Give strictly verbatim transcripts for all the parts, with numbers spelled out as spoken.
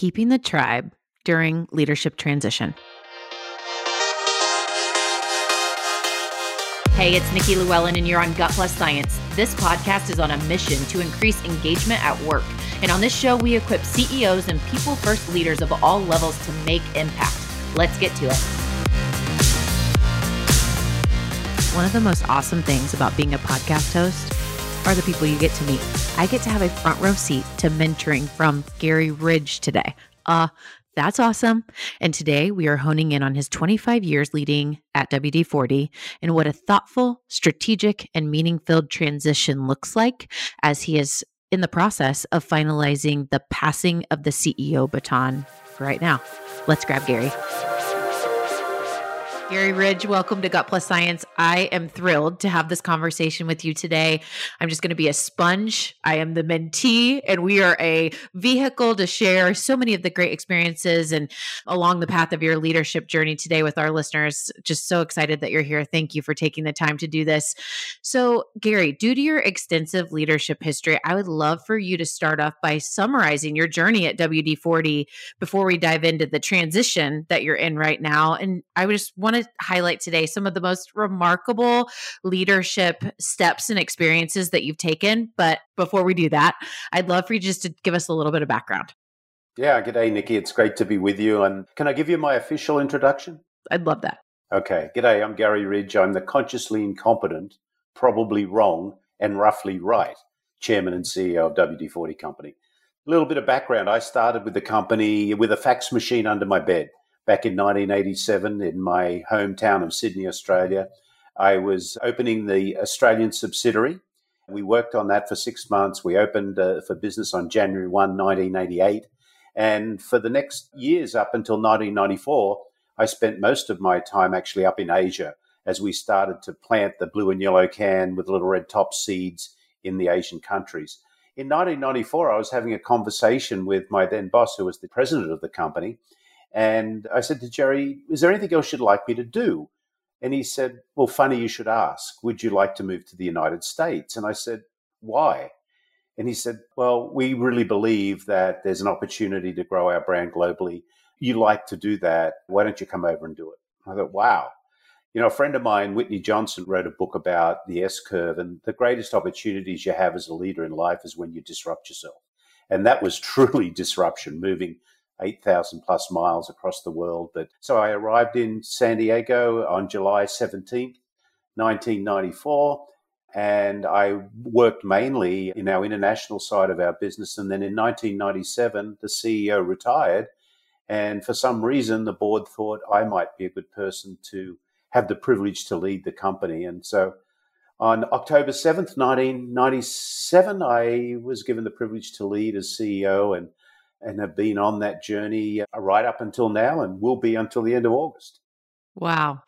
Keeping the Tribe During Leadership Transition. Hey, it's Nikki Llewellyn, and you're on Gut Plus Science. This podcast is on a mission to increase engagement at work. And on this show, we equip C E Os and people-first leaders of all levels to make impact. Let's get to it. One of the most awesome things about being a podcast host are the people you get to meet. I get to have a front row seat to mentoring from Gary Ridge today. Uh, that's awesome. And today we are honing in on his twenty-five years leading at W D forty and what a thoughtful, strategic, and meaning-filled transition looks like as he is in the process of finalizing the passing of the C E O baton for right now. Let's grab Gary. Gary Ridge, welcome to Gut Plus Science. I am thrilled to have this conversation with you today. I'm just going to be a sponge. I am the mentee, and we are a vehicle to share so many of the great experiences and along the path of your leadership journey today with our listeners. Just so excited that you're here. Thank you for taking the time to do this. So, Gary, due to your extensive leadership history, I would love for you to start off by summarizing your journey at W D forty before we dive into the transition that you're in right now. And I just want to to highlight today some of the most remarkable leadership steps and experiences that you've taken. But before we do that, I'd love for you just to give us a little bit of background. Yeah. G'day, Nikki. It's great to be with you. And can I give you my official introduction? I'd love that. Okay. G'day. I'm Gary Ridge. I'm the consciously incompetent, probably wrong, and roughly right chairman and C E O of W D forty Company. A little bit of background. I started with the company with a fax machine under my bed. Back in nineteen eighty-seven, in my hometown of Sydney, Australia, I was opening the Australian subsidiary. We worked on that for six months. We opened uh, for business on January first, nineteen eighty-eight. And for the next years up until nineteen ninety-four, I spent most of my time actually up in Asia as we started to plant the blue and yellow can with little red top seeds in the Asian countries. In nineteen ninety-four, I was having a conversation with my then boss, who was the president of the company. And I said to Jerry, is there anything else you'd like me to do? And he said, well, funny you should ask. Would you like to move to the United States? And I said, why? And he said, well, we really believe that there's an opportunity to grow our brand globally. You like to do that. Why don't you come over and do it? I thought, wow. You know, a friend of mine, Whitney Johnson, wrote a book about the S-curve. And the greatest opportunities you have as a leader in life is when you disrupt yourself. And that was truly disruption, moving eight thousand plus miles across the world. But so I arrived in San Diego on July seventeenth, nineteen ninety-four, and I worked mainly in our international side of our business. And then in nineteen ninety-seven, the C E O retired. And for some reason, the board thought I might be a good person to have the privilege to lead the company. And so on October seventh, nineteen ninety-seven, I was given the privilege to lead as C E O and and have been on that journey right up until now and will be until the end of August. Wow.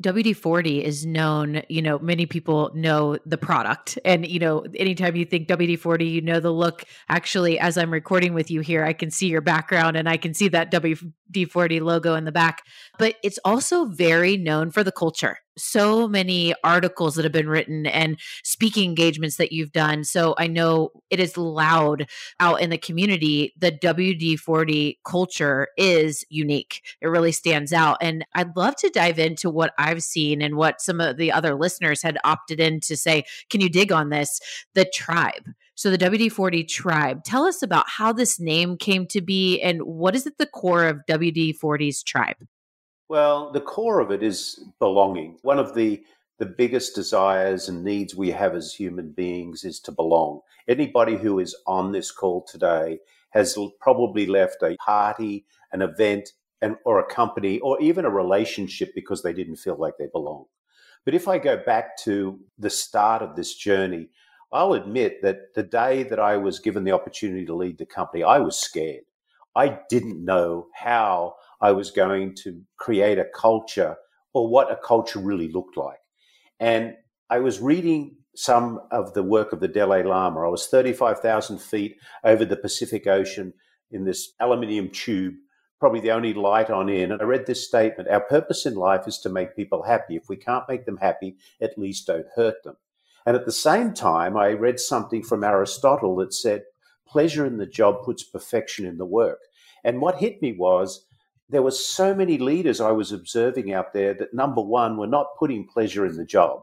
W D forty is known, you know, many people know the product. And, you know, anytime you think W D forty, you know the look. Actually, as I'm recording with you here, I can see your background and I can see that W D forty logo in the back. But it's also very known for the culture. So many articles that have been written and speaking engagements that you've done. So I know it is loud out in the community. The W D forty culture is unique. It really stands out. And I'd love to dive into what I've seen and what some of the other listeners had opted in to say, can you dig on this? The tribe. So the W D forty tribe. Tell us about how this name came to be and what is at the core of W D forty's tribe? Well, the core of it is belonging. One of the, the biggest desires and needs we have as human beings is to belong. Anybody who is on this call today has probably left a party, an event, and or a company, or even a relationship because they didn't feel like they belong. But if I go back to the start of this journey, I'll admit that the day that I was given the opportunity to lead the company, I was scared. I didn't know how I was going to create a culture or what a culture really looked like. And I was reading some of the work of the Dalai Lama. I was thirty-five thousand feet over the Pacific Ocean in this aluminium tube, probably the only light on in. And I read this statement, our purpose in life is to make people happy. If we can't make them happy, at least don't hurt them. And at the same time, I read something from Aristotle that said, pleasure in the job puts perfection in the work. And what hit me was there were so many leaders I was observing out there that, number one, were not putting pleasure in the job.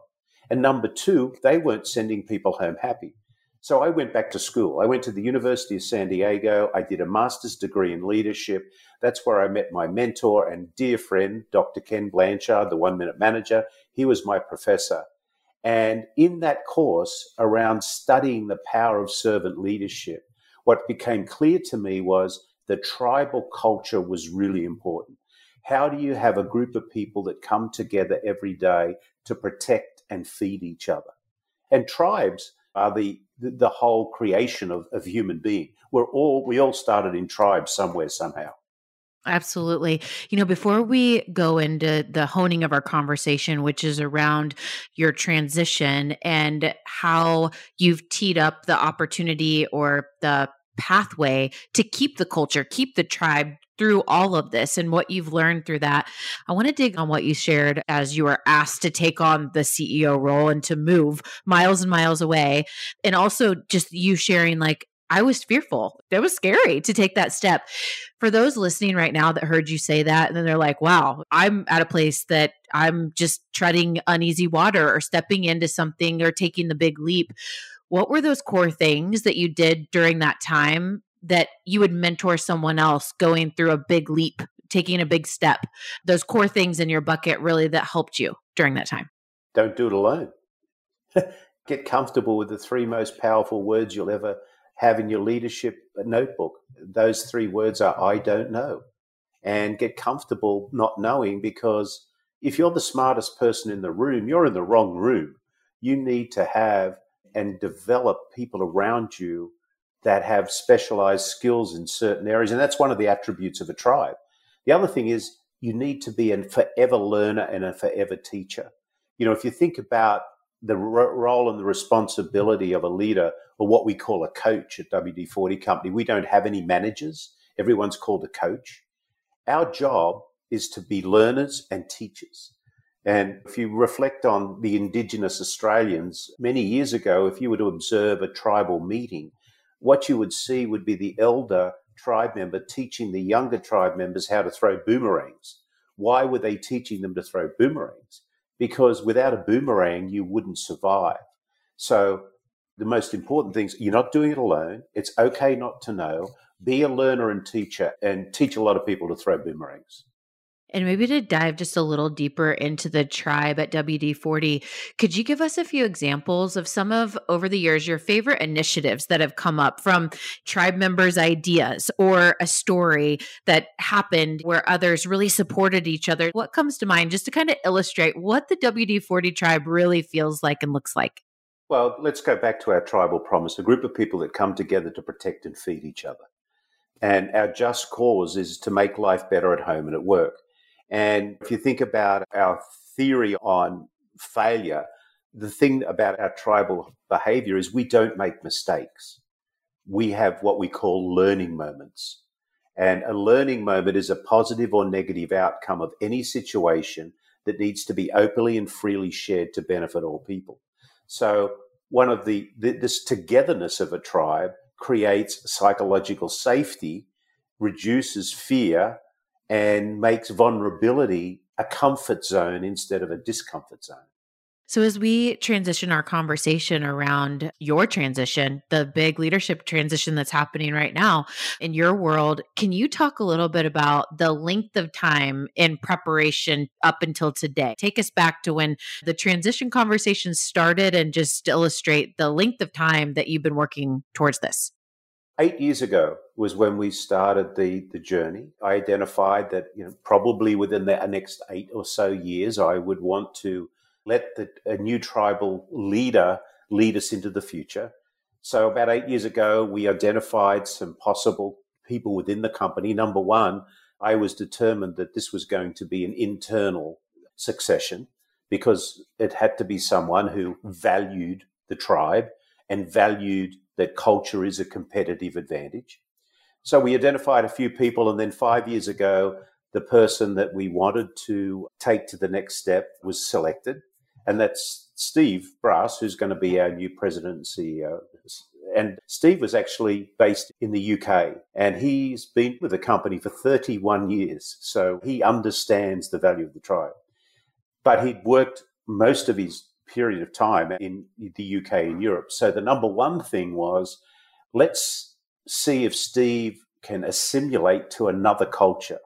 And number two, they weren't sending people home happy. So I went back to school. I went to the University of San Diego. I did a master's degree in leadership. That's where I met my mentor and dear friend, Doctor Ken Blanchard, the One Minute Manager. He was my professor. And in that course around studying the power of servant leadership, what became clear to me was the tribal culture was really important. How do you have a group of people that come together every day to protect and feed each other? And tribes are the the whole creation of, of human being. We're all, we all started in tribes somewhere, somehow. Absolutely. You know, before we go into the honing of our conversation, which is around your transition and how you've teed up the opportunity or the pathway to keep the culture, keep the tribe through all of this and what you've learned through that, I want to dig on what you shared as you were asked to take on the C E O role and to move miles and miles away. And also just you sharing, like, I was fearful. It was scary to take that step. For those listening right now that heard you say that, and then they're like, wow, I'm at a place that I'm just treading uneasy water or stepping into something or taking the big leap. What were those core things that you did during that time that you would mentor someone else going through a big leap, taking a big step, those core things in your bucket really that helped you during that time? Don't do it alone. Get comfortable with the three most powerful words you'll ever have in your leadership notebook. Those three words are, I don't know. And get comfortable not knowing, because if you're the smartest person in the room, you're in the wrong room. You need to have and develop people around you that have specialized skills in certain areas. And that's one of the attributes of a tribe. The other thing is you need to be a forever learner and a forever teacher. You know, if you think about the role and the responsibility of a leader, or what we call a coach at W D forty Company, we don't have any managers. Everyone's called a coach. Our job is to be learners and teachers. And if you reflect on the Indigenous Australians, many years ago, if you were to observe a tribal meeting, what you would see would be the elder tribe member teaching the younger tribe members how to throw boomerangs. Why were they teaching them to throw boomerangs? Because without a boomerang, you wouldn't survive. So the most important things, you're not doing it alone. It's okay not to know. Be a learner and teacher, and teach a lot of people to throw boomerangs. And maybe to dive just a little deeper into the tribe at W D forty, could you give us a few examples of some of, over the years, your favorite initiatives that have come up from tribe members' ideas or a story that happened where others really supported each other? What comes to mind just to kind of illustrate what the W D forty tribe really feels like and looks like? Well, let's go back to our tribal promise, a group of people that come together to protect and feed each other. And our just cause is to make life better at home and at work. And if you think about our theory on failure, the thing about our tribal behavior is we don't make mistakes. We have what we call learning moments. And a learning moment is a positive or negative outcome of any situation that needs to be openly and freely shared to benefit all people. So one of the, this togetherness of a tribe creates psychological safety, reduces fear, and makes vulnerability a comfort zone instead of a discomfort zone. So as we transition our conversation around your transition, the big leadership transition that's happening right now in your world, can you talk a little bit about the length of time in preparation up until today? Take us back to when the transition conversation started and just illustrate the length of time that you've been working towards this. Eight years ago was when we started the, the journey. I identified that, you know, probably within the next eight or so years, I would want to let the, a new tribal leader lead us into the future. So about eight years ago, we identified some possible people within the company. Number one, I was determined that this was going to be an internal succession, because it had to be someone who valued the tribe and valued that culture is a competitive advantage. So we identified a few people, and then five years ago, the person that we wanted to take to the next step was selected, and that's Steve Brass, who's going to be our new president and C E O And Steve was actually based in the U K, and he's been with the company for thirty-one years. So he understands the value of the tribe. But he'd worked most of his period of time in the U K and Europe. So the number one thing was, let's see if Steve can assimilate to another culture.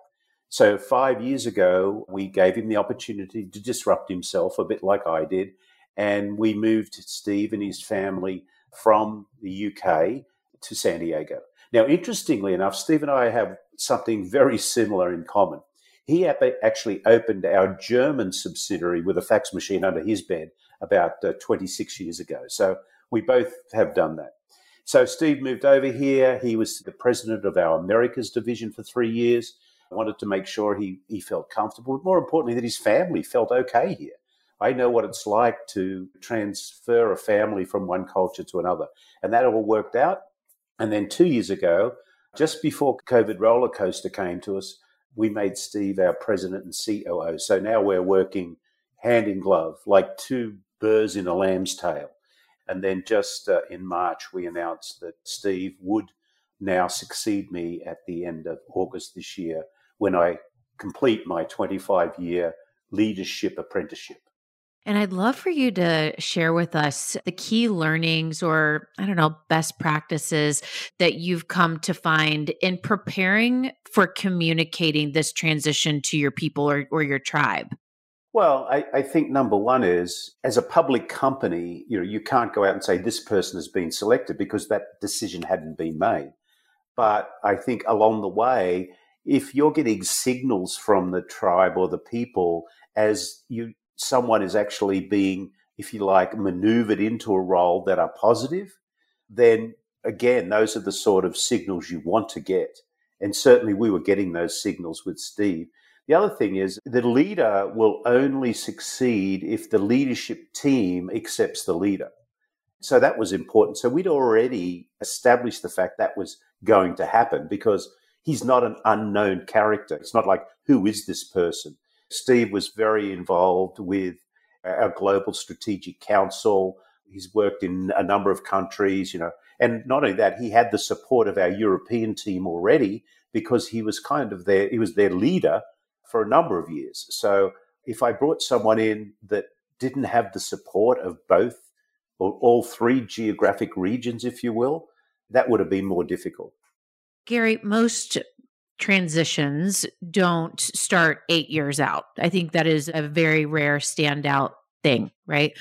So five years ago, we gave him the opportunity to disrupt himself a bit like I did. And we moved Steve and his family from the U K to San Diego. Now, interestingly enough, Steve and I have something very similar in common. He actually opened our German subsidiary with a fax machine under his bed about uh, twenty-six years ago. So we both have done that. So Steve moved over here. He was the president of our Americas division for three years. I wanted to make sure he, he felt comfortable, but more importantly, that his family felt okay here. I know what it's like to transfer a family from one culture to another. And that all worked out. And then two years ago, just before COVID roller coaster came to us, we made Steve our president and C O O. So now we're working hand in glove, like two birds in a lamb's tail. And then just uh, in March, we announced that Steve would now succeed me at the end of August this year when I complete my twenty-five year leadership apprenticeship. And I'd love for you to share with us the key learnings or, I don't know, best practices that you've come to find in preparing for communicating this transition to your people or, or your tribe. Well, I, I think number one is, as a public company, you know, you can't go out and say this person has been selected because that decision hadn't been made. But I think along the way, if you're getting signals from the tribe or the people as you someone is actually being, if you like, maneuvered into a role that are positive, then again, those are the sort of signals you want to get. And certainly we were getting those signals with Steve. The other thing is the leader will only succeed if the leadership team accepts the leader. So that was important. So we'd already established the fact that was going to happen because he's not an unknown character. It's not like, who is this person? Steve was very involved with our Global Strategic Council. He's worked in a number of countries, you know, and not only that, he had the support of our European team already because he was kind of their, he was their leader for a number of years. So if I brought someone in that didn't have the support of both or all three geographic regions, if you will, that would have been more difficult. Gary, most transitions don't start eight years out. I think that is a very rare standout thing, right?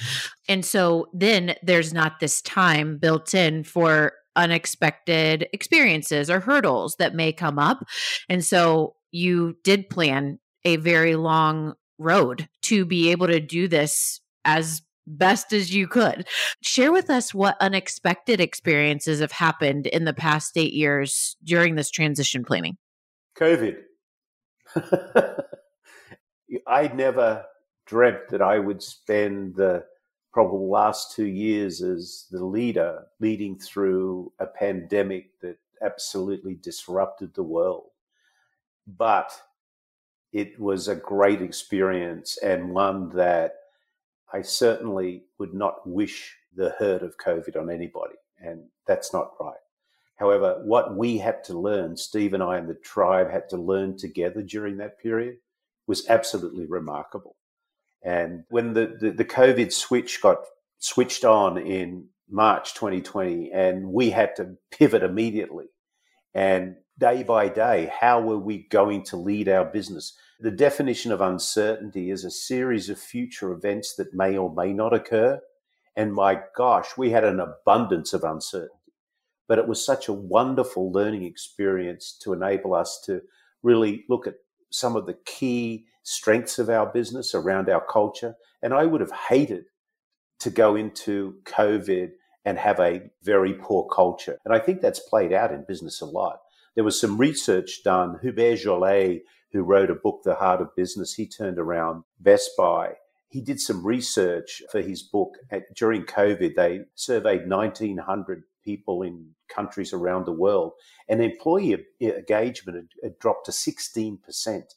And so then there's not this time built in for unexpected experiences or hurdles that may come up. And so you did plan a very long road to be able to do this as best as you could. Share with us what unexpected experiences have happened in the past eight years during this transition planning. COVID. I never dreamt that I would spend the probably last two years as the leader leading through a pandemic that absolutely disrupted the world. But it was a great experience and one that I certainly would not wish the hurt of COVID on anybody. And that's not right. However, what we had to learn, Steve and I and the tribe had to learn together during that period, was absolutely remarkable. And when the, the, the COVID switch got switched on in March twenty twenty, and we had to pivot immediately, and day by day, how were we going to lead our business? The definition of uncertainty is a series of future events that may or may not occur. And my gosh, we had an abundance of uncertainty. But it was such a wonderful learning experience to enable us to really look at some of the key strengths of our business around our culture. And I would have hated to go into COVID and have a very poor culture. And I think that's played out in business a lot. There was some research done. Hubert Joly, who wrote a book, The Heart of Business, he turned around Best Buy. He did some research for his book. During COVID, they surveyed nineteen hundred people in countries around the world, and employee engagement had dropped to sixteen percent,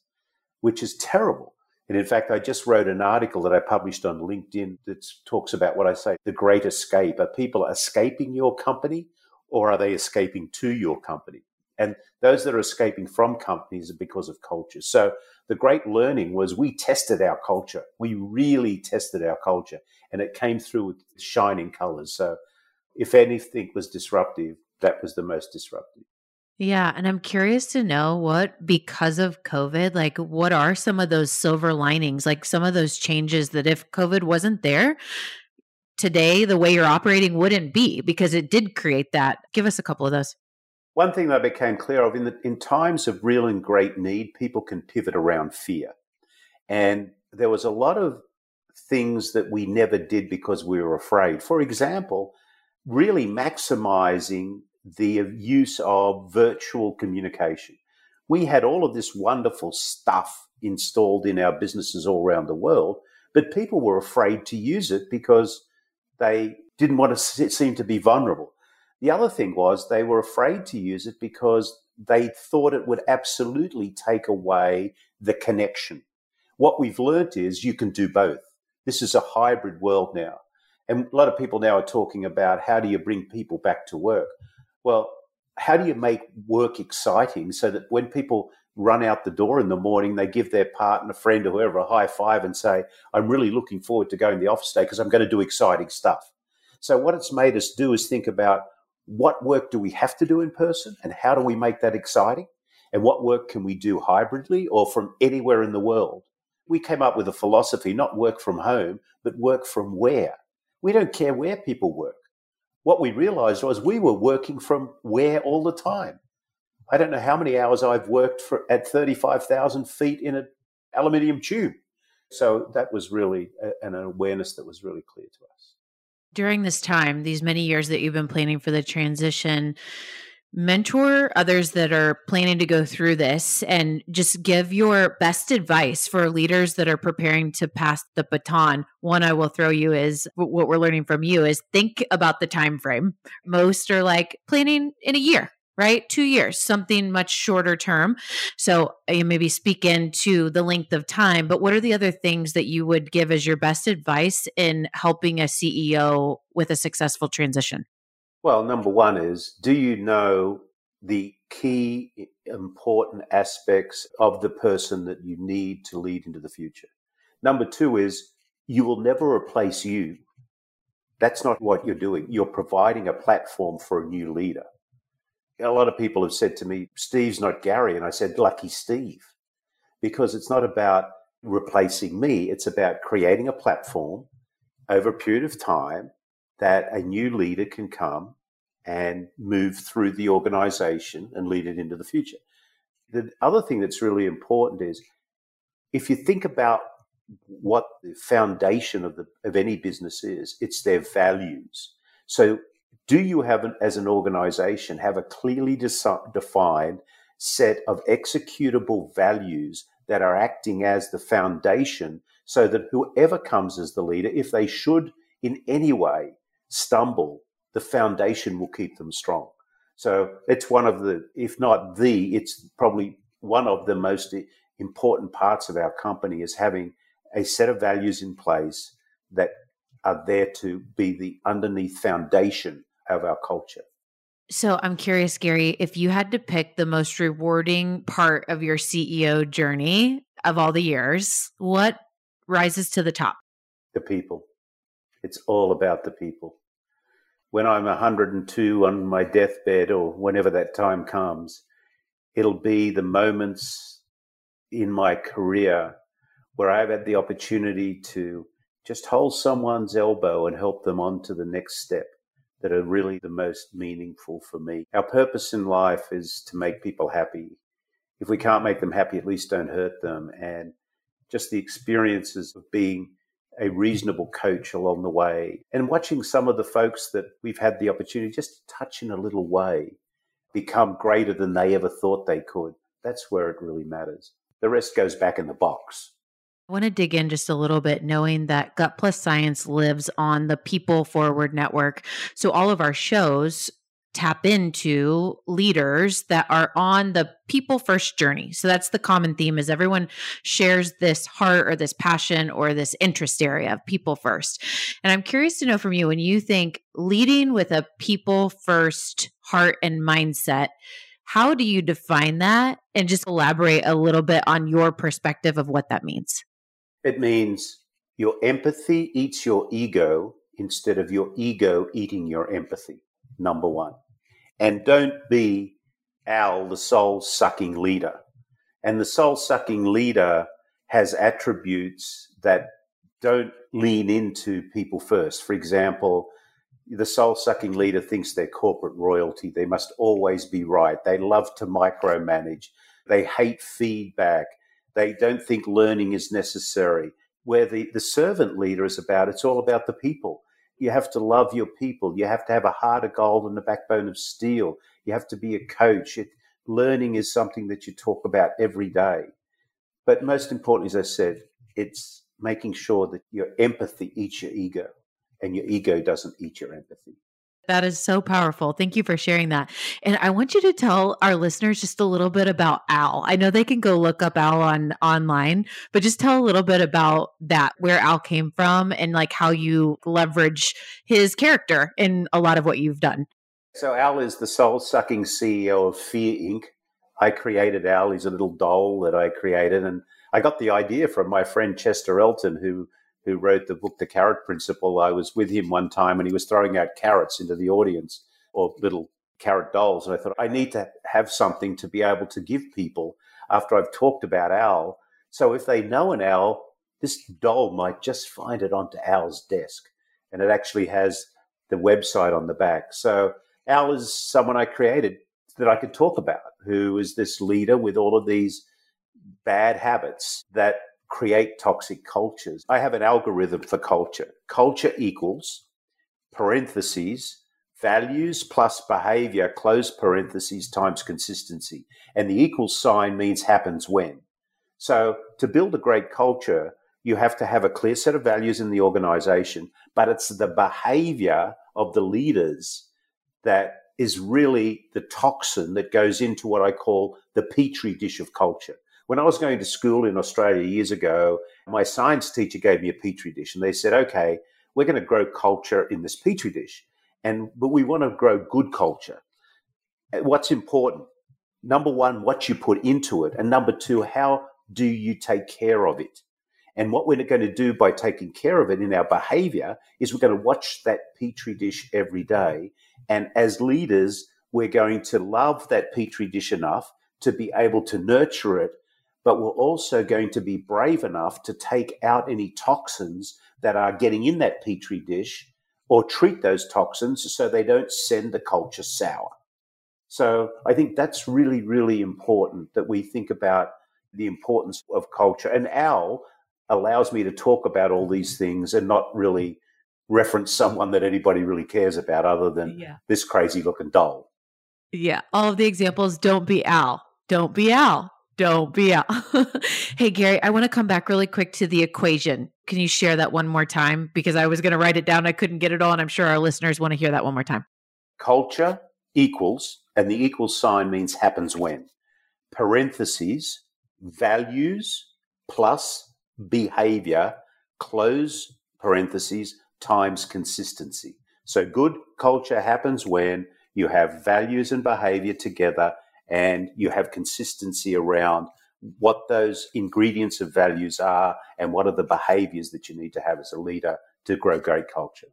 which is terrible. And in fact, I just wrote an article that I published on LinkedIn that talks about what I say, the great escape. Are people escaping your company or are they escaping to your company? And those that are escaping from companies are because of culture. So the great learning was we tested our culture. We really tested our culture, and it came through with shining colors. So if anything was disruptive, that was the most disruptive. Yeah. And I'm curious to know what, because of COVID, like what are some of those silver linings, like some of those changes that if COVID wasn't there today, the way you're operating wouldn't be, because it did create that. Give us a couple of those. One thing that I became clear of in the, in times of real and great need, people can pivot around fear. And there was a lot of things that we never did because we were afraid. For example, really maximizing the use of virtual communication. We had all of this wonderful stuff installed in our businesses all around the world, but people were afraid to use it because they didn't want to seem to be vulnerable. The other thing was they were afraid to use it because they thought it would absolutely take away the connection. What we've learned is you can do both. This is a hybrid world now. And a lot of people now are talking about how do you bring people back to work? Well, how do you make work exciting so that when people run out the door in the morning, they give their partner, friend, or whoever a high five and say, I'm really looking forward to going to the office today because I'm going to do exciting stuff. So what it's made us do is think about, what work do we have to do in person and how do we make that exciting? And what work can we do hybridly or from anywhere in the world? We came up with a philosophy, not work from home, but work from where. We don't care where people work. What we realized was we were working from where all the time. I don't know how many hours I've worked for at thirty-five thousand feet in an aluminium tube. So that was really a, an awareness that was really clear to us. During this time, these many years that you've been planning for the transition, mentor others that are planning to go through this and just give your best advice for leaders that are preparing to pass the baton. One I will throw you is what we're learning from you is think about the time frame. Most are like planning in a year, right? Two years, something much shorter term. So you maybe speak into the length of time, but what are the other things that you would give as your best advice in helping a C E O with a successful transition? Well, number one is, do you know the key important aspects of the person that you need to lead into the future? Number two is, you will never replace you. That's not what you're doing. You're providing a platform for a new leader. A lot of people have said to me, Steve's not Gary. And I said, lucky Steve, because it's not about replacing me. It's about creating a platform over a period of time that a new leader can come and move through the organization and lead it into the future. The other thing that's really important is if you think about what the foundation of, the, of any business is, it's their values. So do you have, an, as an organization, have a clearly deci- defined set of executable values that are acting as the foundation so that whoever comes as the leader, if they should in any way stumble, the foundation will keep them strong. So it's one of the, if not the, it's probably one of the most important parts of our company is having a set of values in place that are there to be the underneath foundation of our culture. So I'm curious, Gary, if you had to pick the most rewarding part of your C E O journey of all the years, what rises to the top? The people. It's all about the people. When I'm one hundred two on my deathbed or whenever that time comes, it'll be the moments in my career where I've had the opportunity to just hold someone's elbow and help them on to the next step that are really the most meaningful for me. Our purpose in life is to make people happy. If we can't make them happy, at least don't hurt them. And just the experiences of being a reasonable coach along the way and watching some of the folks that we've had the opportunity just to touch in a little way become greater than they ever thought they could. That's where it really matters. The rest goes back in the box. I want to dig in just a little bit, knowing that Gut Plus Science lives on the People Forward Network. So all of our shows tap into leaders that are on the people first journey. So that's the common theme, is everyone shares this heart or this passion or this interest area of people first. And I'm curious to know from you, when you think leading with a people first heart and mindset, how do you define that? And just elaborate a little bit on your perspective of what that means. It means your empathy eats your ego instead of your ego eating your empathy, number one. And don't be Al, the soul-sucking leader. And the soul-sucking leader has attributes that don't lean into people first. For example, the soul-sucking leader thinks they're corporate royalty. They must always be right. They love to micromanage. They hate feedback. They don't think learning is necessary. Where the, the servant leader is about, it's all about the people. You have to love your people. You have to have a heart of gold and a backbone of steel. You have to be a coach. It, learning is something that you talk about every day. But most importantly, as I said, it's making sure that your empathy eats your ego and your ego doesn't eat your empathy. That is so powerful. Thank you for sharing that. And I want you to tell our listeners just a little bit about Al. I know they can go look up Al on online, but just tell a little bit about that, where Al came from and like how you leverage his character in a lot of what you've done. So Al is the soul-sucking C E O of Fear Incorporated. I created Al. He's a little doll that I created. And I got the idea from my friend Chester Elton, who who wrote the book, The Carrot Principle. I was with him one time and he was throwing out carrots into the audience, or little carrot dolls. And I thought, I need to have something to be able to give people after I've talked about Al. So if they know an Al, this doll might just find it onto Al's desk. And it actually has the website on the back. So Al is someone I created that I could talk about, who is this leader with all of these bad habits that create toxic cultures. I have an algorithm for culture. Culture equals, parentheses, values plus behavior, close parentheses, times consistency. And the equal sign means happens when. So to build a great culture, you have to have a clear set of values in the organization, but it's the behavior of the leaders that is really the toxin that goes into what I call the petri dish of culture. When I was going to school in Australia years ago, my science teacher gave me a petri dish and they said, okay, we're going to grow culture in this petri dish, and but we want to grow good culture. What's important? Number one, what you put into it, and number two, how do you take care of it? And what we're going to do by taking care of it in our behavior is we're going to watch that petri dish every day, and as leaders, we're going to love that petri dish enough to be able to nurture it, but we're also going to be brave enough to take out any toxins that are getting in that petri dish, or treat those toxins so they don't send the culture sour. So I think that's really, really important, that we think about the importance of culture. And Al allows me to talk about all these things and not really reference someone that anybody really cares about other than yeah. this crazy looking doll. Yeah. All of the examples, don't be Al. Don't be Al. Don't be out. Hey, Gary, I want to come back really quick to the equation. Can you share that one more time? Because I was going to write it down. I couldn't get it all. And I'm sure our listeners want to hear that one more time. Culture equals, and the equal sign means happens when, parentheses, values plus behavior, close parentheses, times consistency. So good culture happens when you have values and behavior together, and you have consistency around what those ingredients of values are and what are the behaviors that you need to have as a leader to grow great culture.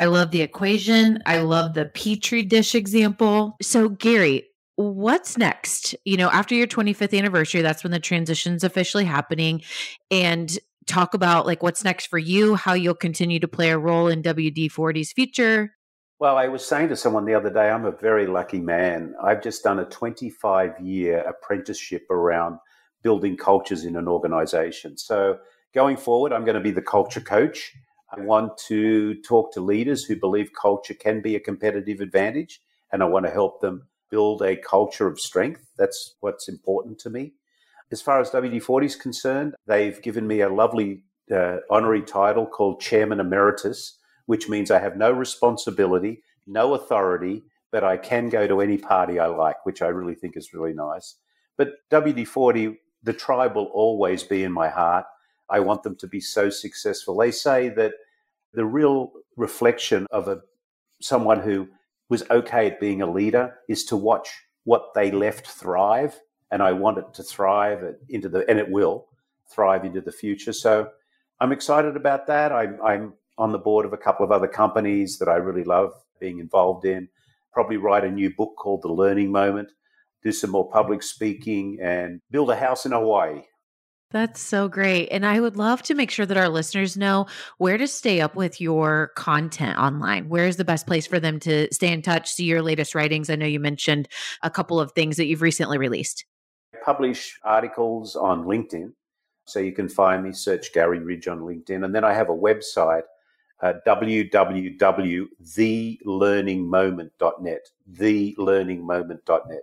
I love the equation. I love the Petri dish example. So Gary, what's next? You know, after your twenty-fifth anniversary, that's when the transition's officially happening. And talk about like what's next for you, how you'll continue to play a role in W D forty's future. Well, I was saying to someone the other day, I'm a very lucky man. I've just done a twenty-five year apprenticeship around building cultures in an organization. So going forward, I'm going to be the culture coach. I want to talk to leaders who believe culture can be a competitive advantage, and I want to help them build a culture of strength. That's what's important to me. As far as W D forty is concerned, they've given me a lovely uh, honorary title called Chairman Emeritus, which means I have no responsibility, no authority, that I can go to any party I like, which I really think is really nice. But W D forty, the tribe will always be in my heart. I want them to be so successful. They say that the real reflection of a someone who was okay at being a leader is to watch what they left thrive. And I want it to thrive into the, and it will thrive into the future. So I'm excited about that. I'm, I'm on the board of a couple of other companies that I really love being involved in. Probably write a new book called The Learning Moment, do some more public speaking, and build a house in Hawaii. That's so great. And I would love to make sure that our listeners know where to stay up with your content online. Where is the best place for them to stay in touch, see your latest writings? I know you mentioned a couple of things that you've recently released. I publish articles on LinkedIn. So you can find me, search Gary Ridge on LinkedIn. And then I have a website, uh, w w w dot the learning moment dot net, the learning moment dot net.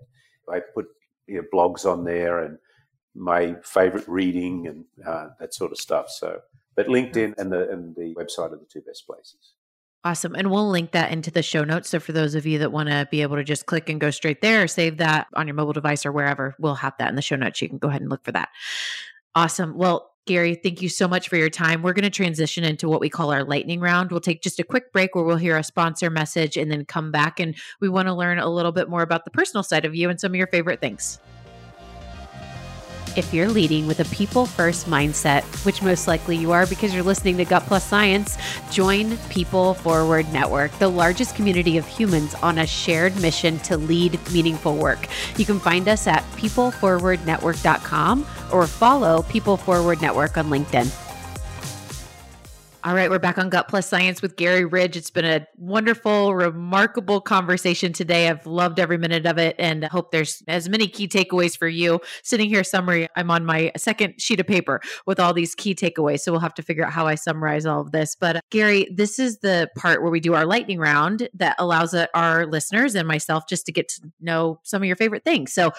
I put you know, blogs on there and my favorite reading and uh, that sort of stuff. So, but LinkedIn and the and the website are the two best places. Awesome. And we'll link that into the show notes. So for those of you that want to be able to just click and go straight there, or save that on your mobile device or wherever, we'll have that in the show notes. You can go ahead and look for that. Awesome. Well, Gary, thank you so much for your time. We're going to transition into what we call our lightning round. We'll take just a quick break where we'll hear a sponsor message and then come back. And we want to learn a little bit more about the personal side of you and some of your favorite things. If you're leading with a people-first mindset, which most likely you are because you're listening to Gut Plus Science, join People Forward Network, the largest community of humans on a shared mission to lead meaningful work. You can find us at people forward network dot com or follow People Forward Network on LinkedIn. All right, we're back on Gut Plus Science with Gary Ridge. It's been a wonderful, remarkable conversation today. I've loved every minute of it and I hope there's as many key takeaways for you. Sitting here summary, I'm on my second sheet of paper with all these key takeaways. So we'll have to figure out how I summarize all of this. But Gary, this is the part where we do our lightning round that allows our listeners and myself just to get to know some of your favorite things. So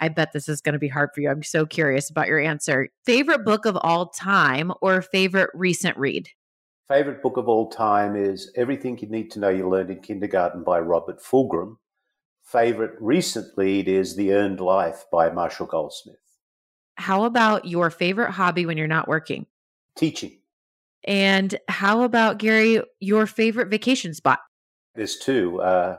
I bet this is going to be hard for you. I'm so curious about your answer. Favorite book of all time or favorite recent read? Favorite book of all time is Everything You Need to Know You Learned in Kindergarten by Robert Fulgram. Favorite recent read is The Earned Life by Marshall Goldsmith. How about your favorite hobby when you're not working? Teaching. And how about, Gary, your favorite vacation spot? There's two, uh,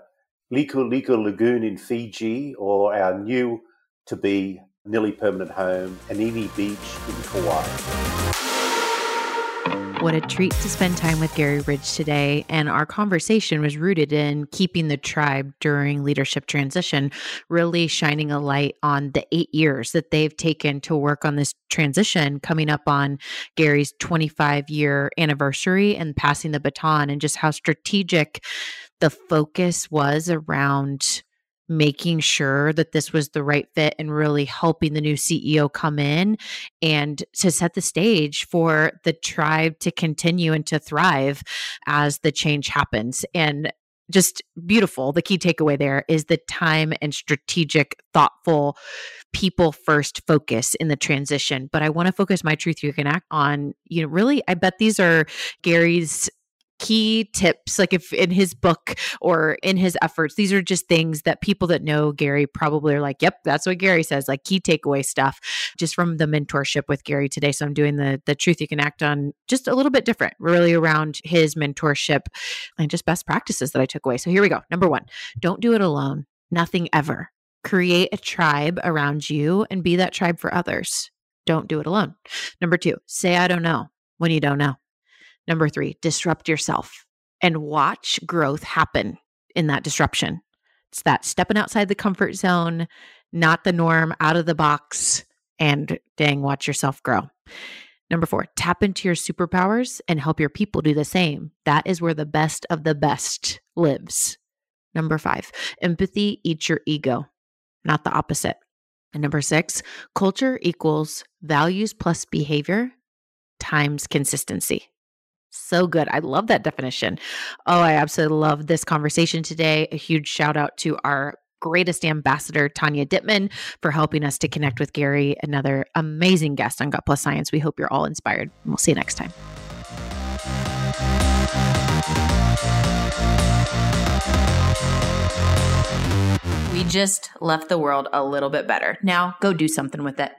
Liku Liko Lagoon in Fiji, or our new to be nearly permanent home, Anini Beach in Hawaii. What a treat to spend time with Gary Ridge today. And our conversation was rooted in keeping the tribe during leadership transition, really shining a light on the eight years that they've taken to work on this transition, coming up on Gary's twenty-five year anniversary and passing the baton, and just how strategic the focus was around making sure that this was the right fit and really helping the new C E O come in and to set the stage for the tribe to continue and to thrive as the change happens. And just beautiful. The key takeaway there is the time and strategic, thoughtful, people first focus in the transition. But I want to focus my truth you can act on, you know, really, I bet these are Gary's key tips, like if in his book or in his efforts, these are just things that people that know Gary probably are like, yep, that's what Gary says, like key takeaway stuff just from the mentorship with Gary today. So I'm doing the the truth you can act on just a little bit different, really around his mentorship and just best practices that I took away. So here we go. Number one, don't do it alone. Nothing ever. Create a tribe around you and be that tribe for others. Don't do it alone. Number two, say, I don't know when you don't know. Number three, disrupt yourself and watch growth happen in that disruption. It's that stepping outside the comfort zone, not the norm, out of the box, and dang, watch yourself grow. Number four, tap into your superpowers and help your people do the same. That is where the best of the best lives. Number five, empathy eats your ego, not the opposite. And number six, culture equals values plus behavior times consistency. So good. I love that definition. Oh, I absolutely love this conversation today. A huge shout out to our greatest ambassador, Tanya Dittman, for helping us to connect with Gary, another amazing guest on Gut Plus Science. We hope you're all inspired and we'll see you next time. We just left the world a little bit better. Now go do something with it.